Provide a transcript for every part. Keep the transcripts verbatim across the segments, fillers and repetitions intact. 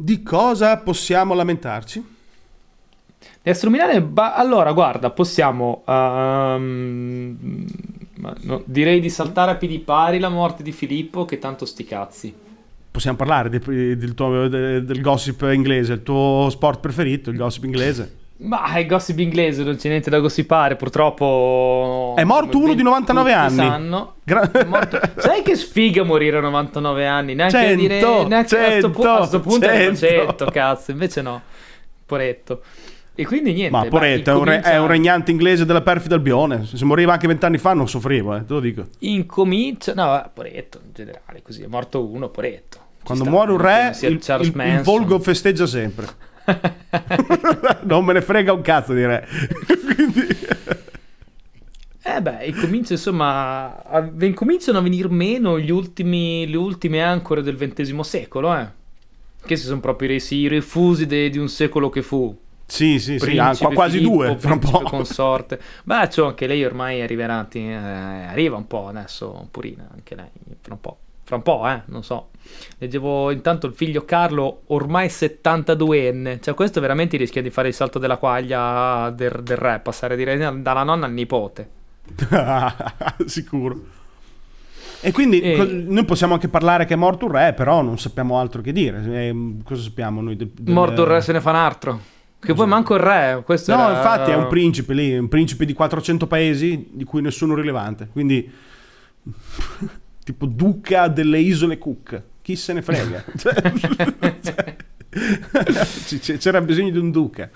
Di cosa possiamo lamentarci? Estrominare, ba- allora guarda, possiamo um, no, direi di saltare a piedi pari la morte di Filippo, che tanto sti cazzi. Possiamo parlare de- del tuo de- del gossip inglese, il tuo sport preferito, il gossip inglese. Ma il gossip inglese non c'è niente da gossipare, purtroppo. È morto uno ben, di novantanove anni. Sanno. Gra- è morto. Sai che sfiga morire a novantanove anni? Neanche cento, a dire neanche cento, a, sto pu- a sto punto cento. È cento, cazzo, invece no. Poretto. E quindi niente. Ma Poretto è, incomincia... è un regnante inglese della perfida Albione. Se moriva anche vent'anni fa non soffrivo, eh, te lo dico. Incomincia. No, Poretto in generale, così è morto uno, Poretto. Ci Quando sta, muore un re, il, il, il volgo festeggia sempre. Non me ne frega un cazzo di re. Quindi... eh beh, e comincia insomma. A... Cominciano a venir meno gli ultimi, le ultime ancore del ventesimo secolo, eh. Che si sono proprio resi i refusi de, di un secolo che fu. Sì, sì, sì, ah, quasi Filippo, due fra un po'. Consorte. Beh, cioè anche lei ormai arriverà, eh, arriva un po' adesso, purina, anche lei, fra un po', fra un po', eh, non so. Leggevo intanto il figlio Carlo, ormai settantaduenne, cioè questo veramente rischia di fare il salto della quaglia del, del re, passare direi dalla nonna al nipote. Sicuro. E quindi e... Co- noi possiamo anche parlare che è morto un re, però non sappiamo altro che dire. Eh, cosa sappiamo noi? Del, del... Morto il re se ne fa un altro. Che poi manco il re, questo no, era... infatti è un principe lì, un principe di quattrocento paesi di cui nessuno rilevante, quindi tipo duca delle isole Cook, chi se ne frega. Cioè, c'era bisogno di un duca.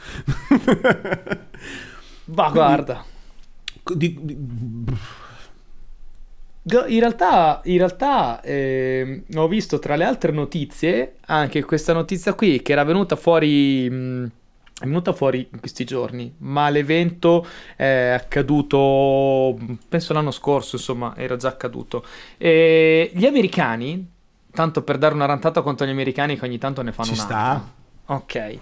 Ma guarda, di, di, di... in realtà, in realtà eh, ho visto tra le altre notizie anche questa notizia qui che era venuta fuori mh, è venuta fuori in questi giorni, ma l'evento è accaduto, penso l'anno scorso, insomma, era già accaduto. E gli americani, tanto per dare una rantata contro gli americani che ogni tanto ne fanno un'altra. Ci sta. Ok.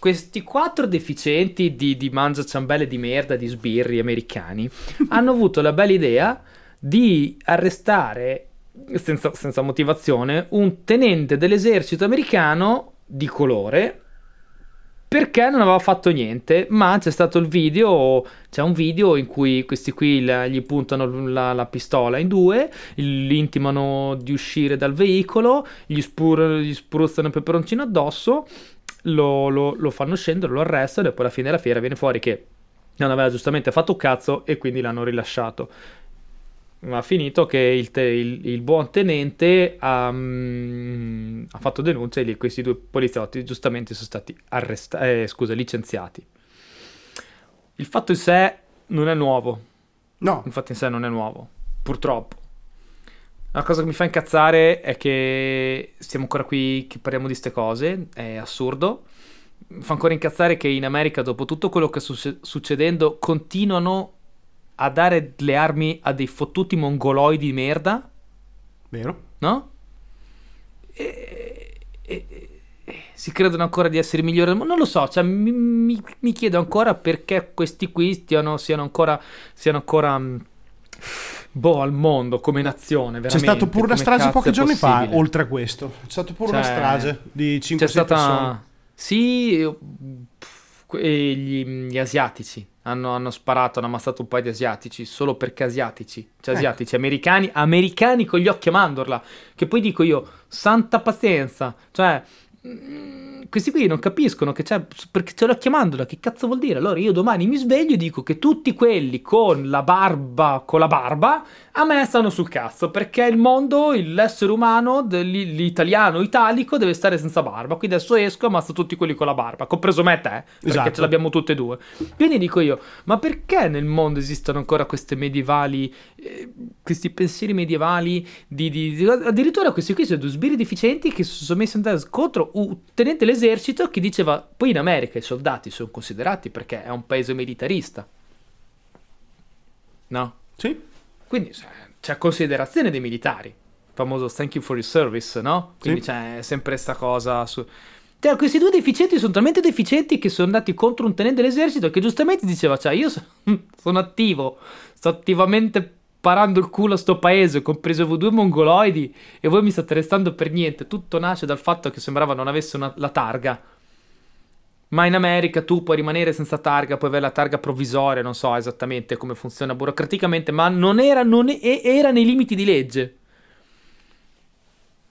Questi quattro deficienti di, di mangiaciambelle di merda, di sbirri americani, hanno avuto la bella idea di arrestare, senza, senza motivazione, un tenente dell'esercito americano di colore... perché non aveva fatto niente, ma c'è stato il video, c'è un video in cui questi qui la, gli puntano la, la pistola in due, gli intimano di uscire dal veicolo, gli, spur, gli spruzzano il peperoncino addosso, lo, lo, lo fanno scendere, lo arrestano e poi alla fine della fiera viene fuori che non aveva giustamente fatto un cazzo e quindi l'hanno rilasciato. Ma finito che il, te, il, il buon tenente um, ha fatto denuncia e lì questi due poliziotti giustamente sono stati arresta- eh, scusa, licenziati. Il fatto in sé non è nuovo. No. Il fatto in sé non è nuovo, purtroppo. La cosa che mi fa incazzare è che siamo ancora qui che parliamo di ste cose, è assurdo. Mi fa ancora incazzare che in America, dopo tutto quello che sta su- succedendo, continuano a dare le armi a dei fottuti mongoloi di merda. Vero. No? E, e, e, si credono ancora di essere migliori. Ma non lo so, cioè, mi, mi, mi chiedo ancora perché questi qui stiano, siano ancora... Siano ancora mh, boh, al mondo, come nazione, veramente. C'è stata pure una strage pochi giorni fa, oltre a questo. C'è stata pure cioè, una strage di cinque sei stata... persone. Sì, pff, gli, gli asiatici. Hanno, hanno sparato, hanno ammazzato un paio di asiatici solo perché asiatici, cioè ecco. Asiatici, americani, americani con gli occhi a mandorla, che poi dico io, santa pazienza, cioè mh, questi qui non capiscono che c'è, perché c'è l'occhio a mandorla, che cazzo vuol dire? Allora io domani mi sveglio e dico che tutti quelli con la barba, con la barba, a me stanno sul cazzo, perché il mondo, l'essere umano, l'italiano italico deve stare senza barba, quindi adesso esco e ammazzo tutti quelli con la barba, compreso me e te, perché esatto. Ce l'abbiamo tutte e due. Quindi dico io, ma perché nel mondo esistono ancora queste medievali, eh, questi pensieri medievali, di, di, di, addirittura questi qui sono due sbirri deficienti che si sono messi andati contro un tenente l'esercito che diceva, poi in America i soldati sono considerati perché è un paese militarista, no? Sì. Quindi c'è, c'è considerazione dei militari, il famoso thank you for your service, no? Quindi sì. C'è sempre questa cosa su... Cioè, questi due deficienti sono talmente deficienti che sono andati contro un tenente dell'esercito che giustamente diceva, cioè, io sono, sono attivo, sto attivamente sparando il culo a sto paese, compreso voi due mongoloidi, e voi mi state arrestando per niente. Tutto nasce dal fatto che sembrava non avesse una, la targa. Ma in America tu puoi rimanere senza targa, puoi avere la targa provvisoria, non so esattamente come funziona burocraticamente, ma non era, non è, era nei limiti di legge.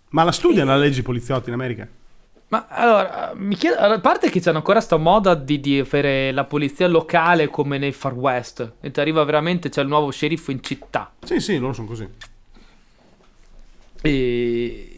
Ma la studiano e... la legge poliziotti in America? Ma allora, mi chiedo, a parte che c'è ancora sta moda di, di fare la polizia locale come nei Far West, e ti arriva veramente, c'è il nuovo sceriffo in città. Sì, sì, loro sono così. E...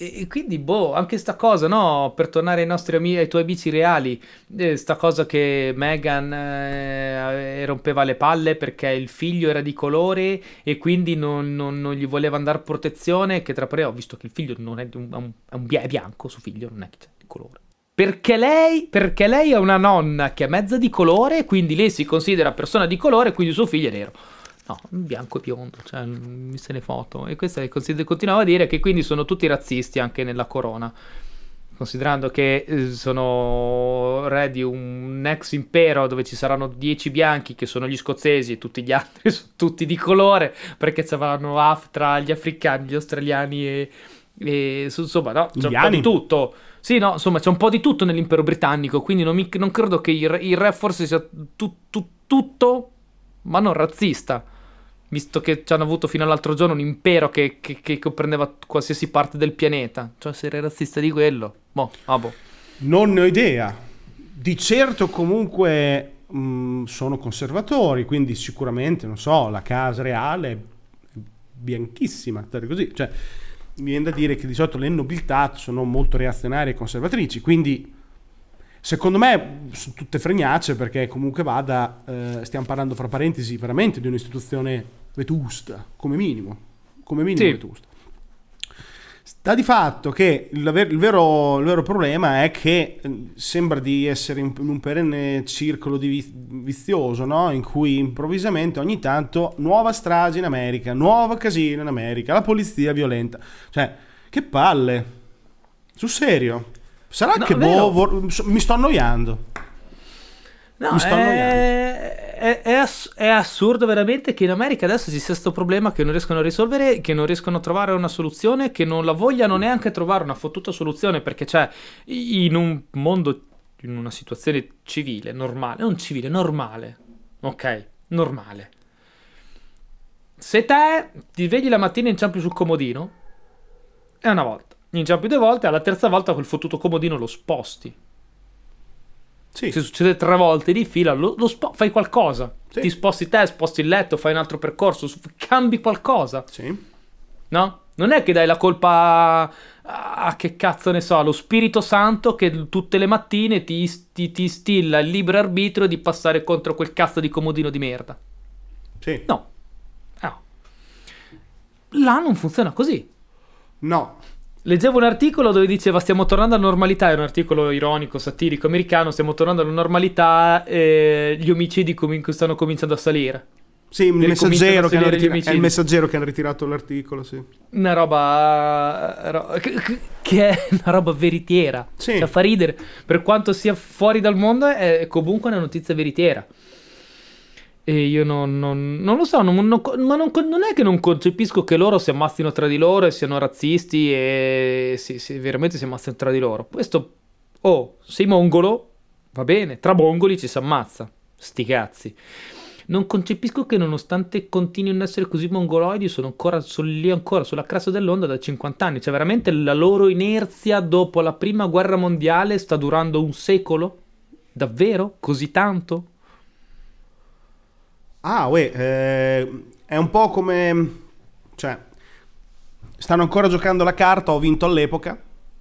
E quindi, boh, anche sta cosa, no? Per tornare ai nostri amici, ai tuoi amici reali, eh, sta cosa che Meghan eh, rompeva le palle perché il figlio era di colore e quindi non, non, non gli voleva andare protezione, che tra parentesi ho visto che il figlio non è, di un, è, un, è, un, è bianco, suo figlio non è di colore. Perché lei, perché lei ha una nonna che è mezza di colore, quindi lei si considera persona di colore, quindi suo figlio è nero. No, bianco e biondo, cioè mi se ne foto. E questa continuava a dire che quindi sono tutti razzisti anche nella corona, considerando che sono re di un ex impero dove ci saranno dieci bianchi che sono gli scozzesi e tutti gli altri sono tutti di colore, perché c'erano af- tra gli africani, gli australiani e, e insomma no, c'è un po' di tutto. Sì, no, insomma c'è un po' di tutto nell'impero britannico, quindi non, mi, non credo che il re, il re forse sia tu, tu, tutto, ma non razzista, visto che ci hanno avuto fino all'altro giorno un impero che, che, che comprendeva qualsiasi parte del pianeta. Cioè, se eri razzista di quello, boh, ah boh. Non ne ho idea. Di certo comunque mh, sono conservatori, quindi sicuramente, non so, la casa reale è bianchissima, così. Cioè, mi viene da dire che di solito le nobiltà sono molto reazionarie e conservatrici, quindi... Secondo me sono tutte fregnacce, perché comunque vada, eh, stiamo parlando fra parentesi veramente di un'istituzione vetusta, come minimo, come minimo sì. Vetusta. Sta di fatto che il, ver- il, vero, il vero problema è che sembra di essere in un perenne circolo di vi- vizioso, no? In cui improvvisamente ogni tanto nuova strage in America, nuovo casino in America, la polizia violenta, cioè che palle, sul serio. Sarà no, che boh, vor- mi sto annoiando. No, mi sto è... annoiando. È, è, ass- è assurdo veramente che in America adesso ci sia sto problema che non riescono a risolvere, che non riescono a trovare una soluzione, che non la vogliano neanche trovare una fottuta soluzione, perché cioè in un mondo, in una situazione civile, normale, non civile, normale, ok, normale. Se te ti svegli la mattina e inciampi sul comodino, è una volta. Inciampi due volte, alla terza volta quel fottuto comodino lo sposti. Sì. Se succede tre volte di fila, lo, lo spo- fai qualcosa. Sì. Ti sposti te, sposti il letto, fai un altro percorso, cambi qualcosa. Sì. No? Non è che dai la colpa a che cazzo ne so, allo Spirito Santo che tutte le mattine ti, ti, ti stilla il libero arbitrio di passare contro quel cazzo di comodino di merda. Sì. No. No. Là non funziona così. No. Leggevo un articolo dove diceva stiamo tornando alla normalità, è un articolo ironico, satirico, americano, stiamo tornando alla normalità, eh, gli omicidi com- stanno cominciando a salire. Sì, il messaggero, che hanno ritira- è il messaggero che hanno ritirato l'articolo, sì. Una roba... Ro- che è una roba veritiera, sì. Cioè, fa ridere, per quanto sia fuori dal mondo è comunque una notizia veritiera. E io non, non, non lo so, non, non, ma non, non è che non concepisco che loro si ammazzino tra di loro e siano razzisti e si, si, veramente si ammazzano tra di loro. Questo, oh, sei mongolo, va bene, tra mongoli ci si ammazza, sti cazzi. Non concepisco che nonostante continuino ad essere così mongoloidi, sono ancora sono lì ancora sulla crassa dell'onda da cinquanta anni. Cioè veramente la loro inerzia dopo la prima guerra mondiale sta durando un secolo? Davvero? Così tanto? Ah, uè, eh, è un po' come, cioè, stanno ancora giocando la carta, ho vinto all'epoca,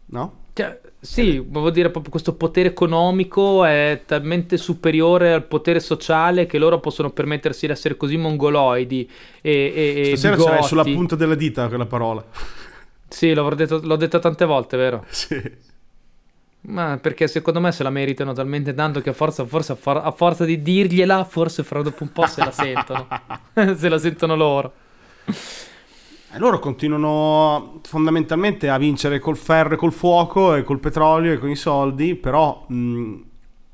no? Cioè, sì, eh. Volevo dire, proprio questo potere economico è talmente superiore al potere sociale che loro possono permettersi di essere così mongoloidi e, e Stasera bigotti. Ce l'hai sulla punta della dita quella parola. Sì, l'ho detto, l'ho detto tante volte, vero? Sì. Ma perché secondo me se la meritano talmente tanto che a forza, forse, a forza di dirgliela, forse fra dopo un po' se la sentono. Se la sentono loro. E loro continuano fondamentalmente a vincere col ferro e col fuoco e col petrolio e con i soldi, però mh,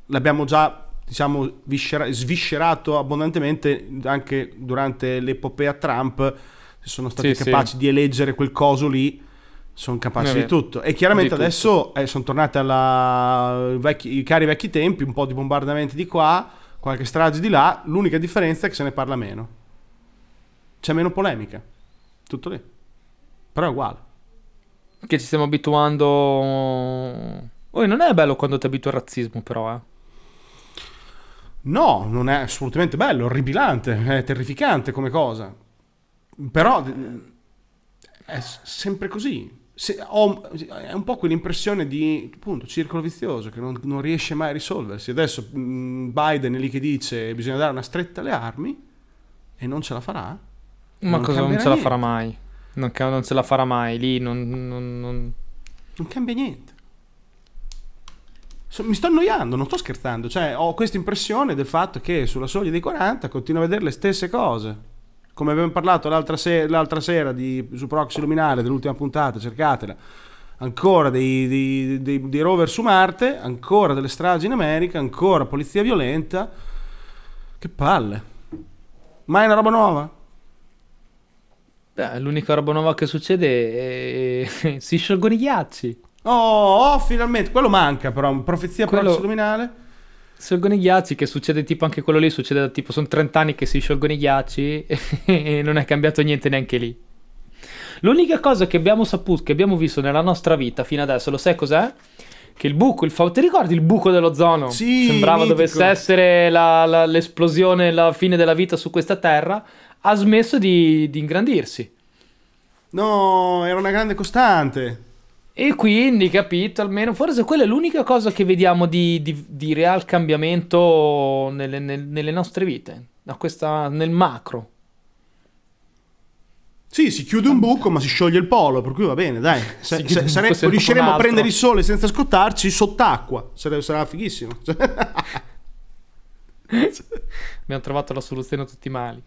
l'abbiamo già diciamo viscera- sviscerato abbondantemente anche durante l'epopea Trump. Sono stati sì, capaci sì. di eleggere quel coso lì, sono capaci eh, di tutto. E chiaramente adesso eh, sono tornati alla vecchi, i cari vecchi tempi, un po' di bombardamenti di qua, qualche strage di là. L'unica differenza è che se ne parla meno, c'è meno polemica, tutto lì, però è uguale. Che ci stiamo abituando. Oh, non è bello quando ti abitui al razzismo, però eh. No, non è assolutamente bello, è orribilante, è terrificante come cosa. Però è sempre così. Se, ho, è un po' quell'impressione di appunto circolo vizioso che non, non riesce mai a risolversi. Adesso Biden è lì che dice che bisogna dare una stretta alle armi e non ce la farà. Ma cosa non ce la farà mai? Non, non ce la farà mai lì. Non, non, non... non cambia niente. Mi sto annoiando, non sto scherzando. Cioè, ho questa impressione del fatto che sulla soglia dei quaranta continuo a vedere le stesse cose. Come abbiamo parlato l'altra, se- l'altra sera di, su Proxy Luminale, dell'ultima puntata, cercatela, ancora dei, dei, dei, dei rover su Marte, ancora delle stragi in America, ancora polizia violenta. Che palle. Ma è una roba nuova? Beh, l'unica roba nuova che succede è si sciolgono i ghiacci. Oh, oh, finalmente, quello manca però, profezia quello... Proxy Luminale. Sciolgono i ghiacci, che succede tipo anche quello lì, succede da tipo sono trent'anni che si sciolgono i ghiacci e non è cambiato niente neanche lì. L'unica cosa che abbiamo saputo, che abbiamo visto nella nostra vita fino adesso, lo sai cos'è? Che il buco, il fa... ti ricordi il buco dell'ozono? Sì, sembrava mitico. Dovesse essere la, la, l'esplosione, la fine della vita su questa terra, ha smesso di, di ingrandirsi. No, era una grande costante. E quindi, capito, almeno forse quella è l'unica cosa che vediamo di, di, di real cambiamento nelle, nel, nelle nostre vite, no, questa, nel macro. Sì, si chiude un buco ma si scioglie il polo, per cui va bene, dai. Se, se, sare- riusciremo a prendere il sole senza scottarci sott'acqua, sarà, sarà fighissimo. Abbiamo trovato la soluzione a tutti i mali.